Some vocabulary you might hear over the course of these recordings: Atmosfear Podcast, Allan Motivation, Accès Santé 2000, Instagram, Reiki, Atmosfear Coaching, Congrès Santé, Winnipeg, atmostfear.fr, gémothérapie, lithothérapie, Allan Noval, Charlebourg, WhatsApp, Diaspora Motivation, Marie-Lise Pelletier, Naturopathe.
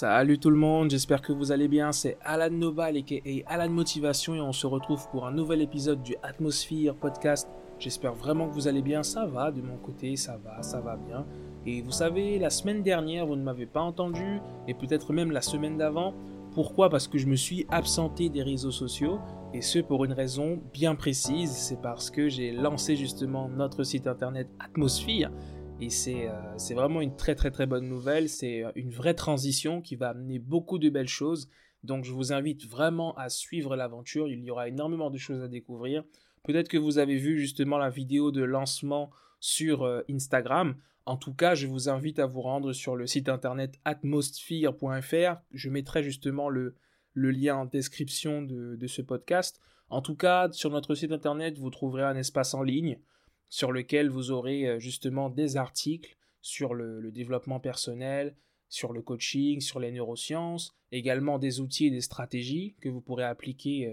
Salut tout le monde, j'espère que vous allez bien, c'est Allan Noval et Allan Motivation et on se retrouve pour un nouvel épisode du Atmosfear Podcast. J'espère vraiment que vous allez bien, ça va de mon côté, ça va bien. Et vous savez, la semaine dernière, vous ne m'avez pas entendu et peut-être même la semaine d'avant. Pourquoi ? Parce que je me suis absenté des réseaux sociaux et ce pour une raison bien précise, c'est parce que j'ai lancé justement notre site internet Atmosfear. Et c'est vraiment une très bonne nouvelle, c'est une vraie transition qui va amener beaucoup de belles choses. Donc je vous invite vraiment à suivre l'aventure, il y aura énormément de choses à découvrir. Peut-être que vous avez vu justement la vidéo de lancement sur Instagram. En tout cas, je vous invite à vous rendre sur le site internet atmostfear.fr. Je mettrai justement le lien en description de ce podcast. En tout cas, sur notre site internet, vous trouverez un espace en ligne sur lequel vous aurez justement des articles sur le développement personnel, sur le coaching, sur les neurosciences, également des outils et des stratégies que vous pourrez appliquer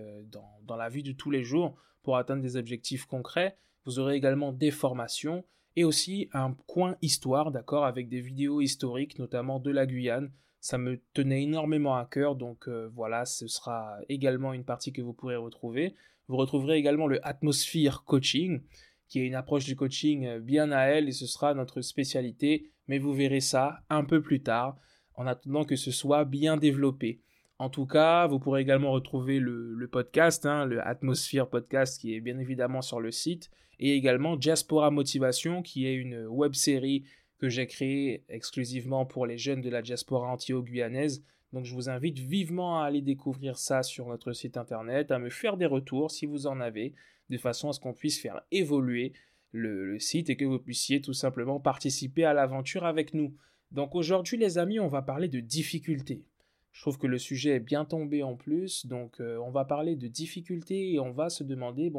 dans la vie de tous les jours pour atteindre des objectifs concrets. Vous aurez également des formations et aussi un coin histoire, d'accord, avec des vidéos historiques, notamment de la Guyane. Ça me tenait énormément à cœur, donc voilà, ce sera également une partie que vous pourrez retrouver. Vous retrouverez également le Atmosfear Coaching, qui est une approche du coaching bien à elle, et ce sera notre spécialité, mais vous verrez ça un peu plus tard, en attendant que ce soit bien développé. En tout cas, vous pourrez également retrouver le podcast, le Atmosfear Podcast, qui est bien évidemment sur le site, et également Diaspora Motivation, qui est une web-série que j'ai créée exclusivement pour les jeunes de la diaspora antilo-guyanaise. Donc je vous invite vivement à aller découvrir ça sur notre site internet, à me faire des retours si vous en avez, de façon à ce qu'on puisse faire évoluer le site et que vous puissiez tout simplement participer à l'aventure avec nous. Donc aujourd'hui les amis, on va parler de difficultés. Je trouve que le sujet est bien tombé en plus, donc on va parler de difficultés et on va se demander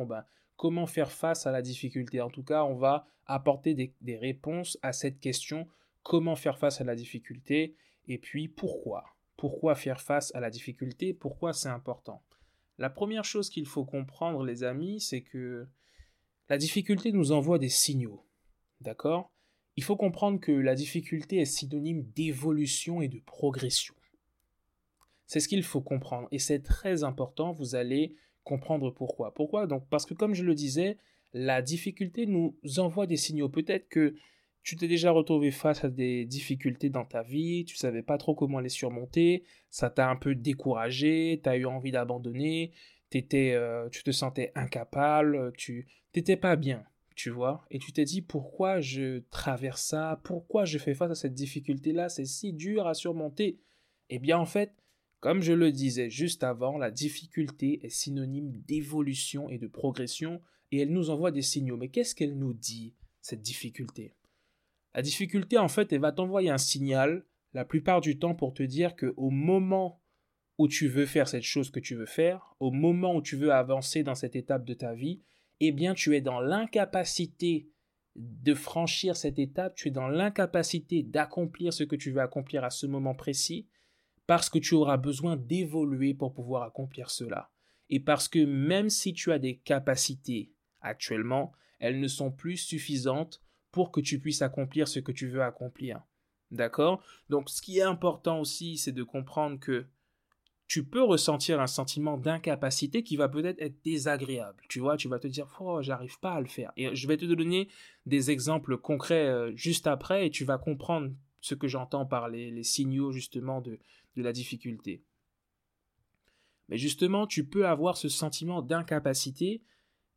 comment faire face à la difficulté. En tout cas, on va apporter des réponses à cette question, comment faire face à la difficulté et puis pourquoi. Pourquoi faire face à la difficulté? Pourquoi c'est important? La première chose qu'il faut comprendre, les amis, c'est que la difficulté nous envoie des signaux, d'accord? Il faut comprendre que la difficulté est synonyme d'évolution et de progression. C'est ce qu'il faut comprendre et c'est très important, vous allez comprendre pourquoi. Pourquoi? Donc, parce que comme je le disais, la difficulté nous envoie des signaux. Peut-être que tu t'es déjà retrouvé face à des difficultés dans ta vie, tu ne savais pas trop comment les surmonter, ça t'a un peu découragé, tu as eu envie d'abandonner, tu te sentais incapable, tu n'étais pas bien, tu vois. Et tu t'es dit pourquoi je traverse ça, pourquoi je fais face à cette difficulté-là, c'est si dur à surmonter. Eh bien en fait, comme je le disais juste avant, la difficulté est synonyme d'évolution et de progression et elle nous envoie des signaux. Mais qu'est-ce qu'elle nous dit, cette difficulté ? La difficulté, en fait, elle va t'envoyer un signal la plupart du temps pour te dire qu'au moment où tu veux faire cette chose que tu veux faire, au moment où tu veux avancer dans cette étape de ta vie, eh bien, tu es dans l'incapacité de franchir cette étape, tu es dans l'incapacité d'accomplir ce que tu veux accomplir à ce moment précis parce que tu auras besoin d'évoluer pour pouvoir accomplir cela. Et parce que même si tu as des capacités actuellement, elles ne sont plus suffisantes pour que tu puisses accomplir ce que tu veux accomplir. D'accord ? Donc, ce qui est important aussi, c'est de comprendre que tu peux ressentir un sentiment d'incapacité qui va peut-être être désagréable. Tu vois, tu vas te dire « Oh, j'arrive pas à le faire ». Et je vais te donner des exemples concrets juste après et tu vas comprendre ce que j'entends par les signaux justement de la difficulté. Mais justement, tu peux avoir ce sentiment d'incapacité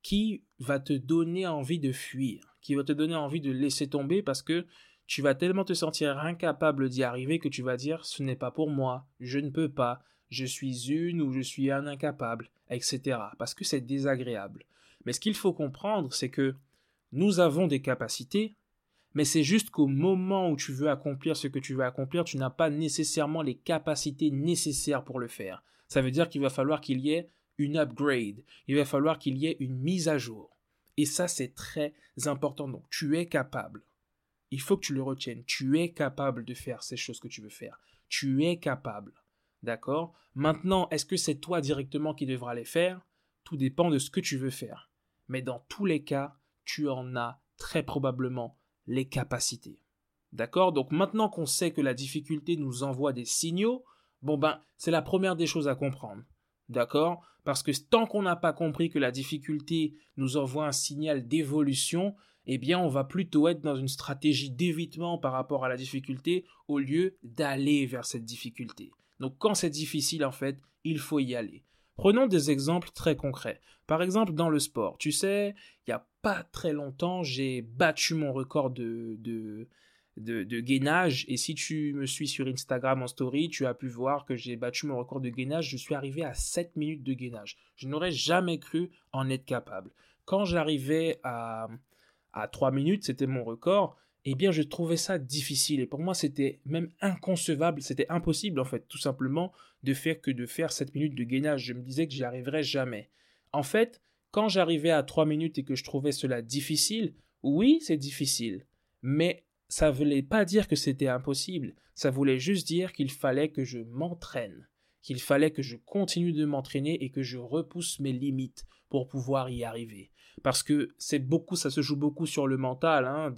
qui va te donner envie de fuir, qui va te donner envie de laisser tomber parce que tu vas tellement te sentir incapable d'y arriver que tu vas dire « ce n'est pas pour moi, je ne peux pas, je suis une ou je suis un incapable », etc. Parce que c'est désagréable. Mais ce qu'il faut comprendre, c'est que nous avons des capacités, mais c'est juste qu'au moment où tu veux accomplir ce que tu veux accomplir, tu n'as pas nécessairement les capacités nécessaires pour le faire. Ça veut dire qu'il va falloir qu'il y ait une upgrade, il va falloir qu'il y ait une mise à jour. Et ça, c'est très important. Donc, tu es capable. Il faut que tu le retiennes. Tu es capable de faire ces choses que tu veux faire. Tu es capable. D'accord ? Maintenant, est-ce que c'est toi directement qui devras les faire ? Tout dépend de ce que tu veux faire. Mais dans tous les cas, tu en as très probablement les capacités. D'accord? Donc maintenant qu'on sait que la difficulté nous envoie des signaux, bon ben, c'est la première des choses à comprendre. D'accord? Parce que tant qu'on n'a pas compris que la difficulté nous envoie un signal d'évolution, eh bien, on va plutôt être dans une stratégie d'évitement par rapport à la difficulté au lieu d'aller vers cette difficulté. Donc, quand c'est difficile, en fait, il faut y aller. Prenons des exemples très concrets. Par exemple, dans le sport. Tu sais, il n'y a pas très longtemps, j'ai battu mon record de gainage. Et si tu me suis sur Instagram en story, tu as pu voir que j'ai battu mon record de gainage. Je suis arrivé à 7 minutes de gainage. Je n'aurais jamais cru en être capable. Quand j'arrivais à 3 minutes, c'était mon record, eh bien, je trouvais ça difficile. Et pour moi, c'était même inconcevable, c'était impossible, en fait, tout simplement, de faire 7 minutes de gainage. Je me disais que j'y arriverais jamais. En fait, quand j'arrivais à 3 minutes et que je trouvais cela difficile, oui, c'est difficile, mais ça ne voulait pas dire que c'était impossible. Ça voulait juste dire qu'il fallait que je m'entraîne, qu'il fallait que je continue de m'entraîner et que je repousse mes limites pour pouvoir y arriver. Parce que ça se joue beaucoup sur le mental, hein,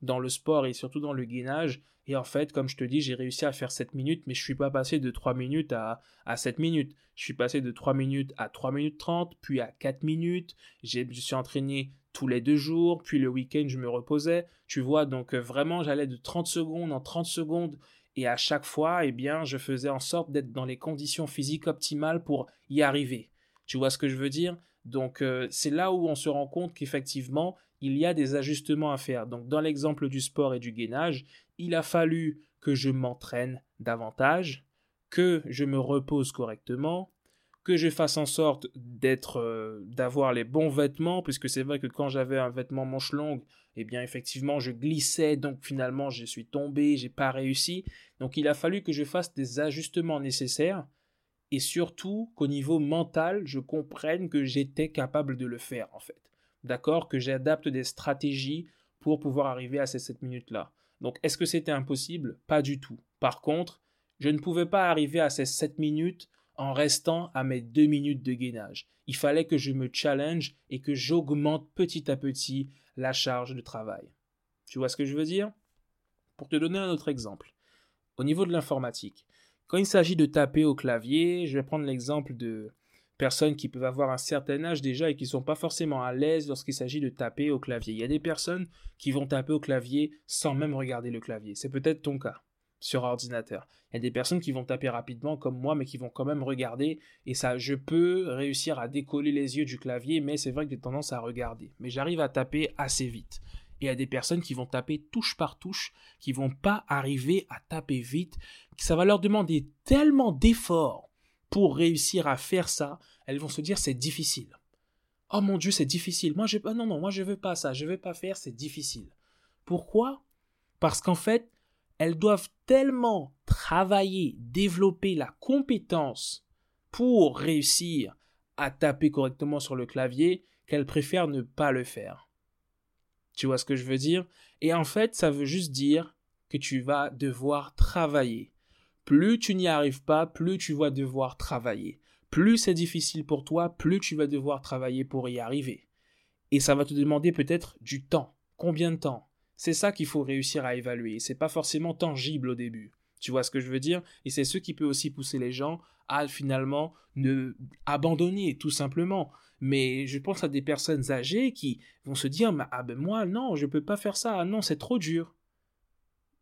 dans le sport et surtout dans le gainage. Et en fait, comme je te dis, j'ai réussi à faire 7 minutes, mais je ne suis pas passé de 3 minutes à 7 minutes. Je suis passé de 3 minutes à 3 minutes 30, puis à 4 minutes. Je suis entraîné tous les 2 jours, puis le week-end, je me reposais. Tu vois, donc vraiment, j'allais de 30 secondes en 30 secondes. Et à chaque fois, eh bien, je faisais en sorte d'être dans les conditions physiques optimales pour y arriver. Tu vois ce que je veux dire ? Donc, c'est là où on se rend compte qu'effectivement, il y a des ajustements à faire. Donc, dans l'exemple du sport et du gainage, il a fallu que je m'entraîne davantage, que je me repose correctement, que je fasse en sorte d'avoir les bons vêtements, puisque c'est vrai que quand j'avais un vêtement manche longue, eh bien, effectivement, je glissais, donc finalement, je suis tombé, j'ai pas réussi. Donc, il a fallu que je fasse des ajustements nécessaires. Et surtout qu'au niveau mental, je comprenne que j'étais capable de le faire, en fait. D'accord? Que j'adapte des stratégies pour pouvoir arriver à ces 7 minutes-là. Donc, est-ce que c'était impossible? Pas du tout. Par contre, je ne pouvais pas arriver à ces 7 minutes en restant à mes 2 minutes de gainage. Il fallait que je me challenge et que j'augmente petit à petit la charge de travail. Tu vois ce que je veux dire? Pour te donner un autre exemple, au niveau de l'informatique, quand il s'agit de taper au clavier, je vais prendre l'exemple de personnes qui peuvent avoir un certain âge déjà et qui ne sont pas forcément à l'aise lorsqu'il s'agit de taper au clavier. Il y a des personnes qui vont taper au clavier sans même regarder le clavier. C'est peut-être ton cas sur ordinateur. Il y a des personnes qui vont taper rapidement comme moi, mais qui vont quand même regarder. Et ça, je peux réussir à décoller les yeux du clavier, mais c'est vrai que j'ai tendance à regarder. Mais j'arrive à taper assez vite. Et il y a des personnes qui vont taper touche par touche, qui ne vont pas arriver à taper vite. Ça va leur demander tellement d'efforts pour réussir à faire ça. Elles vont se dire c'est difficile. Oh mon Dieu, c'est difficile. Moi je ne veux pas ça. Je ne veux pas faire, c'est difficile. Pourquoi ? Parce qu'en fait, elles doivent tellement travailler, développer la compétence pour réussir à taper correctement sur le clavier qu'elles préfèrent ne pas le faire. Tu vois ce que je veux dire? Et en fait, ça veut juste dire que tu vas devoir travailler. Plus tu n'y arrives pas, plus tu vas devoir travailler. Plus c'est difficile pour toi, plus tu vas devoir travailler pour y arriver. Et ça va te demander peut-être du temps. Combien de temps? C'est ça qu'il faut réussir à évaluer. C'est pas forcément tangible au début. Tu vois ce que je veux dire? Et c'est ce qui peut aussi pousser les gens à finalement ne abandonner, tout simplement. Mais je pense à des personnes âgées qui vont se dire « Ah ben moi, non, je ne peux pas faire ça, ah non, c'est trop dur. »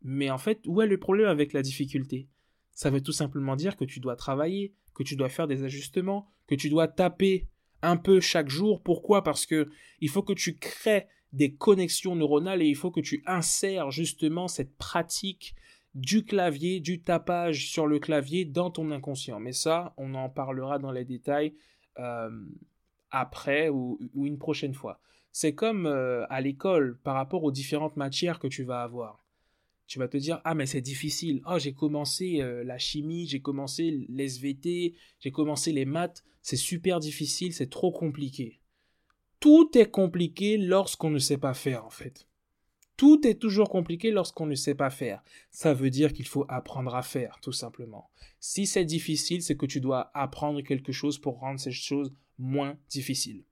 Mais en fait, où est le problème avec la difficulté? Ça veut tout simplement dire que tu dois travailler, que tu dois faire des ajustements, que tu dois taper un peu chaque jour. Pourquoi? Parce que il faut que tu crées des connexions neuronales et il faut que tu insères justement cette pratique du clavier, du tapage sur le clavier dans ton inconscient. Mais ça, on en parlera dans les détails après ou une prochaine fois. C'est comme à l'école par rapport aux différentes matières que tu vas avoir. Tu vas te dire « Ah, mais c'est difficile. Oh, j'ai commencé la chimie, j'ai commencé l'SVT, j'ai commencé les maths. C'est super difficile, c'est trop compliqué. » Tout est compliqué lorsqu'on ne sait pas faire, en fait. Tout est toujours compliqué lorsqu'on ne sait pas faire. Ça veut dire qu'il faut apprendre à faire, tout simplement. Si c'est difficile, c'est que tu dois apprendre quelque chose pour rendre ces choses moins difficiles.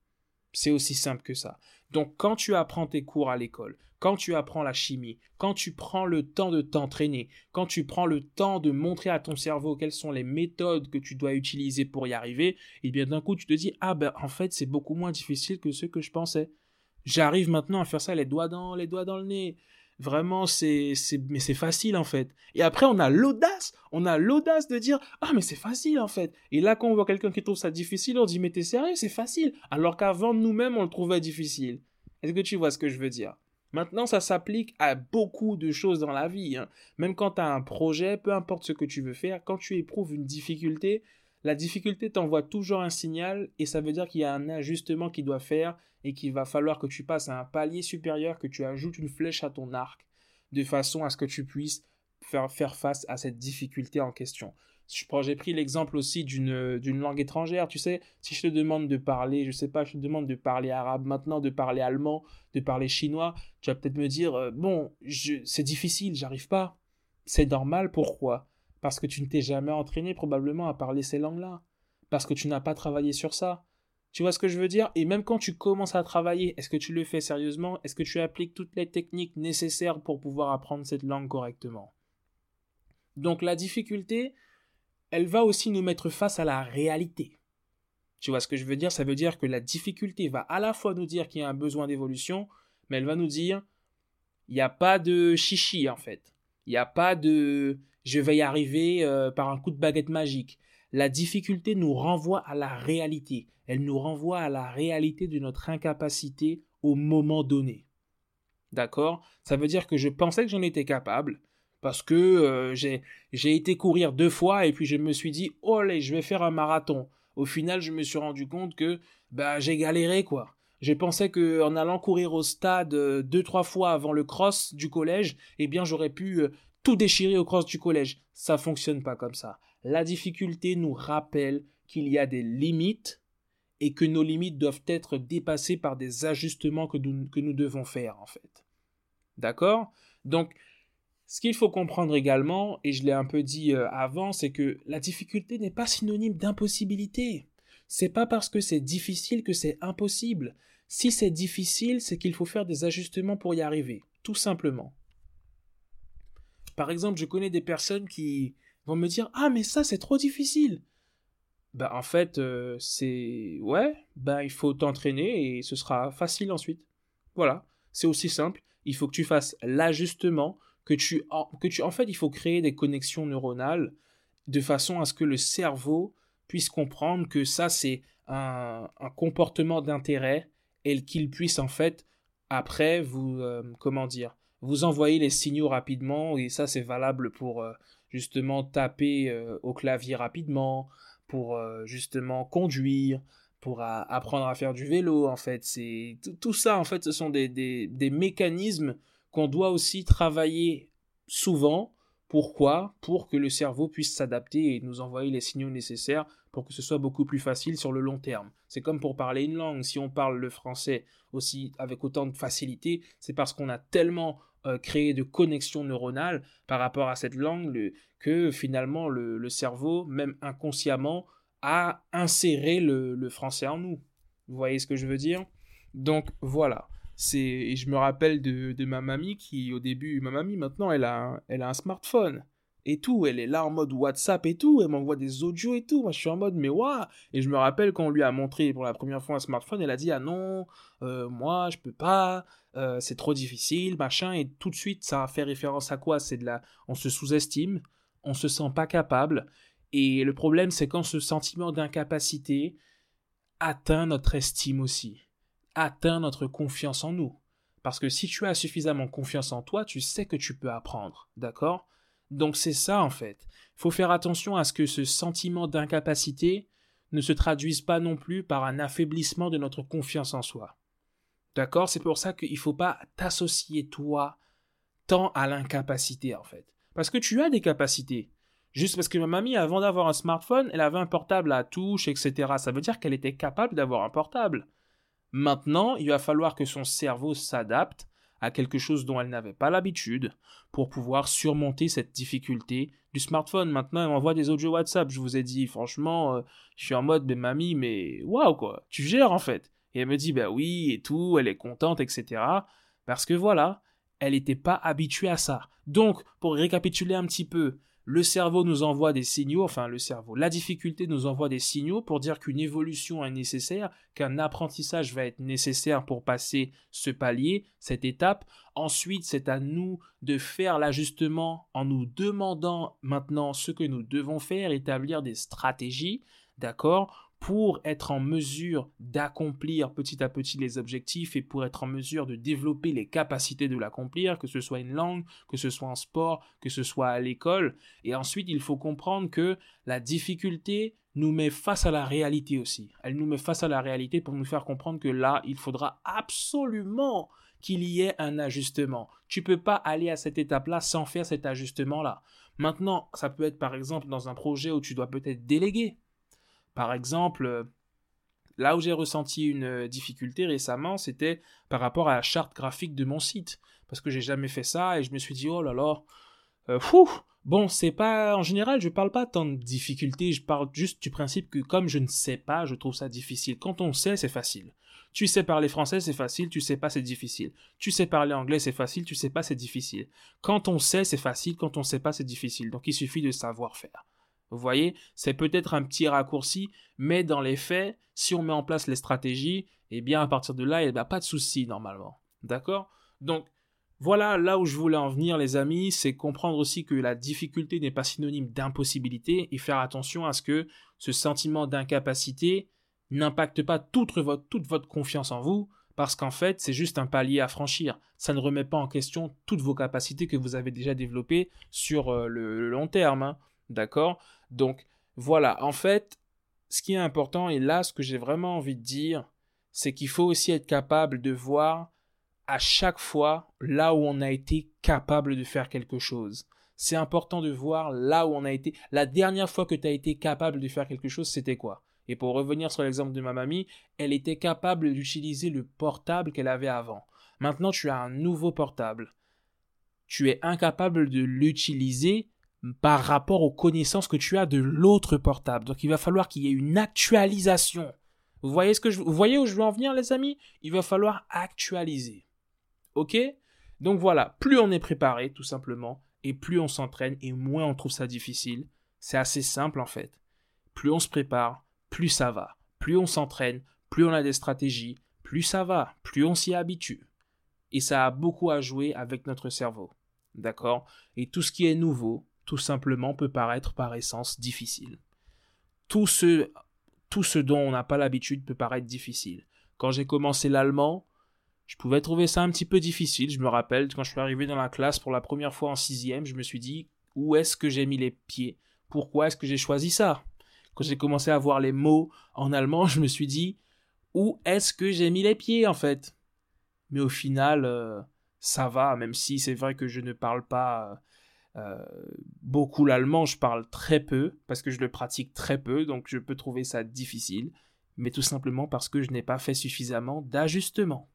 C'est aussi simple que ça. Donc, quand tu apprends tes cours à l'école, quand tu apprends la chimie, quand tu prends le temps de t'entraîner, quand tu prends le temps de montrer à ton cerveau quelles sont les méthodes que tu dois utiliser pour y arriver, et bien d'un coup, tu te dis « Ah ben, en fait, c'est beaucoup moins difficile que ce que je pensais. J'arrive maintenant à faire ça les doigts dans le nez. » Vraiment, mais c'est facile en fait. Et après, on a l'audace de dire « Ah, mais c'est facile en fait. » Et là, quand on voit quelqu'un qui trouve ça difficile, on dit « Mais t'es sérieux, c'est facile. » Alors qu'avant, nous-mêmes, on le trouvait difficile. Est-ce que tu vois ce que je veux dire ? Maintenant, ça s'applique à beaucoup de choses dans la vie, hein. Même quand tu as un projet, peu importe ce que tu veux faire, quand tu éprouves une difficulté, la difficulté t'envoie toujours un signal et ça veut dire qu'il y a un ajustement qu'il doit faire et qu'il va falloir que tu passes à un palier supérieur, que tu ajoutes une flèche à ton arc de façon à ce que tu puisses faire face à cette difficulté en question. J'ai pris l'exemple aussi d'une langue étrangère, tu sais, si je te demande de parler, je sais pas, je te demande de parler arabe maintenant, de parler allemand, de parler chinois, tu vas peut-être me dire, c'est difficile, j'arrive pas. C'est normal, pourquoi ? Parce que tu ne t'es jamais entraîné probablement à parler ces langues-là, parce que tu n'as pas travaillé sur ça. Tu vois ce que je veux dire ? Et même quand tu commences à travailler, est-ce que tu le fais sérieusement ? Est-ce que tu appliques toutes les techniques nécessaires pour pouvoir apprendre cette langue correctement ? Donc la difficulté, elle va aussi nous mettre face à la réalité. Tu vois ce que je veux dire ? Ça veut dire que la difficulté va à la fois nous dire qu'il y a un besoin d'évolution, mais elle va nous dire il n'y a pas de chichi en fait. Il n'y a pas de je vais y arriver par un coup de baguette magique. La difficulté nous renvoie à la réalité. Elle nous renvoie à la réalité de notre incapacité au moment donné. D'accord ? Ça veut dire que je pensais que j'en étais capable. Parce que j'ai été courir 2 fois et puis je me suis dit « Oh, allez, je vais faire un marathon ». Au final, je me suis rendu compte que j'ai galéré, quoi. Je pensais qu'en allant courir au stade 2-3 fois avant le cross du collège, eh bien, j'aurais pu tout déchirer au cross du collège. Ça ne fonctionne pas comme ça. La difficulté nous rappelle qu'il y a des limites et que nos limites doivent être dépassées par des ajustements que nous devons faire, en fait. D'accord ? Donc, ce qu'il faut comprendre également, et je l'ai un peu dit avant, c'est que la difficulté n'est pas synonyme d'impossibilité. C'est pas parce que c'est difficile que c'est impossible. Si c'est difficile, c'est qu'il faut faire des ajustements pour y arriver, tout simplement. Par exemple, je connais des personnes qui vont me dire « Ah, mais ça, c'est trop difficile !» En fait, il faut t'entraîner et ce sera facile ensuite. Voilà, c'est aussi simple. Il faut que tu fasses l'ajustement. En fait, il faut créer des connexions neuronales de façon à ce que le cerveau puisse comprendre que ça, c'est un comportement d'intérêt et qu'il puisse, en fait, après, vous envoyer les signaux rapidement. Et ça, c'est valable pour, justement, taper au clavier rapidement, pour, justement, conduire, pour apprendre à faire du vélo, en fait. C'est tout ça, en fait, ce sont des mécanismes qu'on doit aussi travailler souvent. Pourquoi ? Pour que le cerveau puisse s'adapter et nous envoyer les signaux nécessaires pour que ce soit beaucoup plus facile sur le long terme. C'est comme pour parler une langue. Si on parle le français aussi avec autant de facilité, c'est parce qu'on a tellement créé de connexions neuronales par rapport à cette langue que finalement le cerveau, même inconsciemment, a inséré le français en nous. Vous voyez ce que je veux dire ? Donc voilà. Et je me rappelle de ma mamie qui, au début, ma mamie, maintenant, elle a un smartphone et tout. Elle est là en mode WhatsApp et tout. Elle m'envoie des audios et tout. Moi, je suis en mode, mais waouh ! Et je me rappelle quand on lui a montré pour la première fois un smartphone, elle a dit, ah non, moi, je peux pas, c'est trop difficile, machin. Et tout de suite, ça fait référence à quoi ? On se sous-estime, on se sent pas capable. Et le problème, c'est quand ce sentiment d'incapacité atteint notre estime aussi. Atteint notre confiance en nous. Parce que si tu as suffisamment confiance en toi, tu sais que tu peux apprendre, d'accord ? Donc c'est ça en fait. Il faut faire attention à ce que ce sentiment d'incapacité ne se traduise pas non plus par un affaiblissement de notre confiance en soi. D'accord ? C'est pour ça qu'il ne faut pas t'associer toi tant à l'incapacité en fait. Parce que tu as des capacités. Juste parce que ma mamie, avant d'avoir un smartphone, elle avait un portable à touche, etc. Ça veut dire qu'elle était capable d'avoir un portable. Maintenant, il va falloir que son cerveau s'adapte à quelque chose dont elle n'avait pas l'habitude pour pouvoir surmonter cette difficulté du smartphone. Maintenant, elle m'envoie des audios WhatsApp. Je vous ai dit, franchement, je suis en mode, mais mamie, mais waouh quoi, tu gères en fait. Et elle me dit, bah oui, et tout, elle est contente, etc. Parce que voilà, elle n'était pas habituée à ça. Donc, pour récapituler un petit peu, le cerveau nous envoie des signaux, la difficulté nous envoie des signaux pour dire qu'une évolution est nécessaire, qu'un apprentissage va être nécessaire pour passer ce palier, cette étape. Ensuite, c'est à nous de faire l'ajustement en nous demandant maintenant ce que nous devons faire, établir des stratégies, d'accord, pour être en mesure d'accomplir petit à petit les objectifs et pour être en mesure de développer les capacités de l'accomplir, que ce soit une langue, que ce soit en sport, que ce soit à l'école. Et ensuite, il faut comprendre que la difficulté nous met face à la réalité aussi. Elle nous met face à la réalité pour nous faire comprendre que là, il faudra absolument qu'il y ait un ajustement. Tu ne peux pas aller à cette étape-là sans faire cet ajustement-là. Maintenant, ça peut être par exemple dans un projet où tu dois peut-être déléguer. Par exemple, là où j'ai ressenti une difficulté récemment, c'était par rapport à la charte graphique de mon site. Parce que j'ai jamais fait ça et je me suis dit, oh là là, bon, c'est pas. En général, je parle pas tant de difficultés, je parle juste du principe que comme je ne sais pas, je trouve ça difficile. Quand on sait, c'est facile. Tu sais parler français, c'est facile, tu sais pas, c'est difficile. Tu sais parler anglais, c'est facile, tu sais pas, c'est difficile. Quand on sait, c'est facile, quand on sait pas, c'est difficile. Donc il suffit de savoir faire. Vous voyez, c'est peut-être un petit raccourci, mais dans les faits, si on met en place les stratégies, eh bien à partir de là, il n'y a pas de souci normalement. D'accord ? Donc voilà là où je voulais en venir les amis, c'est comprendre aussi que la difficulté n'est pas synonyme d'impossibilité et faire attention à ce que ce sentiment d'incapacité n'impacte pas toute votre confiance en vous, parce qu'en fait, c'est juste un palier à franchir. Ça ne remet pas en question toutes vos capacités que vous avez déjà développées sur le long terme, hein. D'accord ? Donc, voilà. En fait, ce qui est important, et là, ce que j'ai vraiment envie de dire, c'est qu'il faut aussi être capable de voir à chaque fois là où on a été capable de faire quelque chose. C'est important de voir là où on a été. La dernière fois que tu as été capable de faire quelque chose, c'était quoi ? Et pour revenir sur l'exemple de ma mamie, elle était capable d'utiliser le portable qu'elle avait avant. Maintenant, tu as un nouveau portable. Tu es incapable de l'utiliser par rapport aux connaissances que tu as de l'autre portable. Donc, il va falloir qu'il y ait une actualisation. Vous voyez, vous voyez où je veux en venir, les amis ? Il va falloir actualiser. OK ? Donc, voilà. Plus on est préparé, tout simplement, et plus on s'entraîne, et moins on trouve ça difficile. C'est assez simple, en fait. Plus on se prépare, plus ça va. Plus on s'entraîne, plus on a des stratégies, plus ça va. Plus on s'y habitue. Et ça a beaucoup à jouer avec notre cerveau. D'accord ? Et tout ce qui est nouveau, tout simplement, peut paraître par essence difficile. Tout ce dont on n'a pas l'habitude peut paraître difficile. Quand j'ai commencé l'allemand, je pouvais trouver ça un petit peu difficile. Je me rappelle, quand je suis arrivé dans la classe pour la première fois en 6e, je me suis dit, où est-ce que j'ai mis les pieds ? Pourquoi est-ce que j'ai choisi ça ? Quand j'ai commencé à voir les mots en allemand, je me suis dit, où est-ce que j'ai mis les pieds, en fait ? Mais au final, ça va, même si c'est vrai que je ne parle pas beaucoup l'allemand, je parle très peu parce que je le pratique très peu, donc je peux trouver ça difficile, mais tout simplement parce que je n'ai pas fait suffisamment d'ajustements.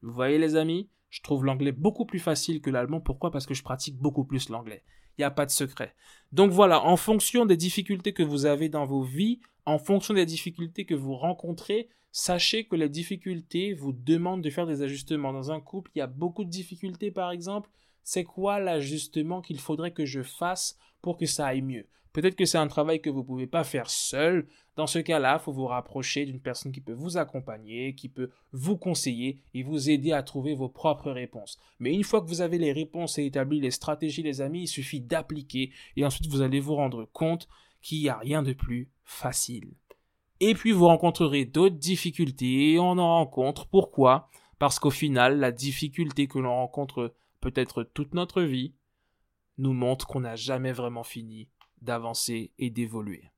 Vous voyez les amis, je trouve l'anglais beaucoup plus facile que l'allemand. Pourquoi ? Parce que je pratique beaucoup plus l'anglais. Il n'y a pas de secret. Donc voilà, en fonction des difficultés que vous avez dans vos vies, en fonction des difficultés que vous rencontrez, sachez que les difficultés vous demandent de faire des ajustements. Dans un couple, il y a beaucoup de difficultés par exemple. C'est quoi l'ajustement qu'il faudrait que je fasse pour que ça aille mieux ? Peut-être que c'est un travail que vous ne pouvez pas faire seul. Dans ce cas-là, il faut vous rapprocher d'une personne qui peut vous accompagner, qui peut vous conseiller et vous aider à trouver vos propres réponses. Mais une fois que vous avez les réponses et établi les stratégies, les amis, il suffit d'appliquer. Et ensuite, vous allez vous rendre compte qu'il n'y a rien de plus facile. Et puis, vous rencontrerez d'autres difficultés et on en rencontre. Pourquoi ? Parce qu'au final, la difficulté que l'on rencontre peut-être toute notre vie, nous montre qu'on n'a jamais vraiment fini d'avancer et d'évoluer.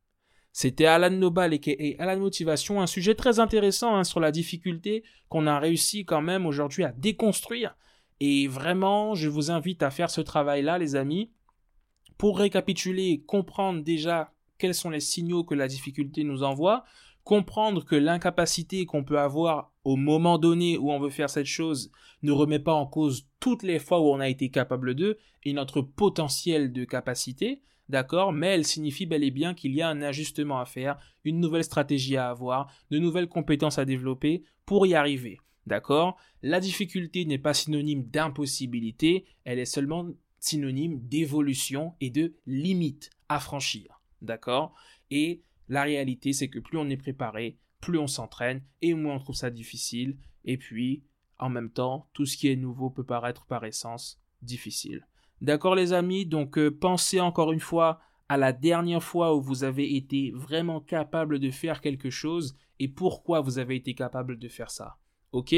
C'était Allan Nobal et Allan Motivation, un sujet très intéressant hein, sur la difficulté qu'on a réussi quand même aujourd'hui à déconstruire. Et vraiment, je vous invite à faire ce travail-là, les amis, pour récapituler et comprendre déjà quels sont les signaux que la difficulté nous envoie, comprendre que l'incapacité qu'on peut avoir au moment donné où on veut faire cette chose ne remet pas en cause toutes les fois où on a été capable d'eux et notre potentiel de capacité, d'accord, mais elle signifie bel et bien qu'il y a un ajustement à faire, une nouvelle stratégie à avoir, de nouvelles compétences à développer pour y arriver, d'accord. La difficulté n'est pas synonyme d'impossibilité, elle est seulement synonyme d'évolution et de limite à franchir, d'accord. Et la réalité, c'est que plus on est préparé, plus on s'entraîne et moins on trouve ça difficile. Et puis, en même temps, tout ce qui est nouveau peut paraître par essence difficile. D'accord les amis, donc pensez encore une fois à la dernière fois où vous avez été vraiment capable de faire quelque chose et pourquoi vous avez été capable de faire ça. Ok ?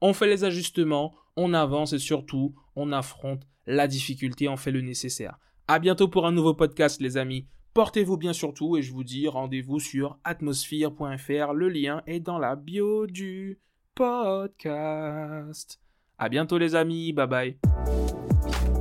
On fait les ajustements, on avance et surtout, on affronte la difficulté, on fait le nécessaire. À bientôt pour un nouveau podcast les amis. Portez-vous bien surtout et je vous dis rendez-vous sur atmosfear.fr. Le lien est dans la bio du podcast. À bientôt les amis, bye bye.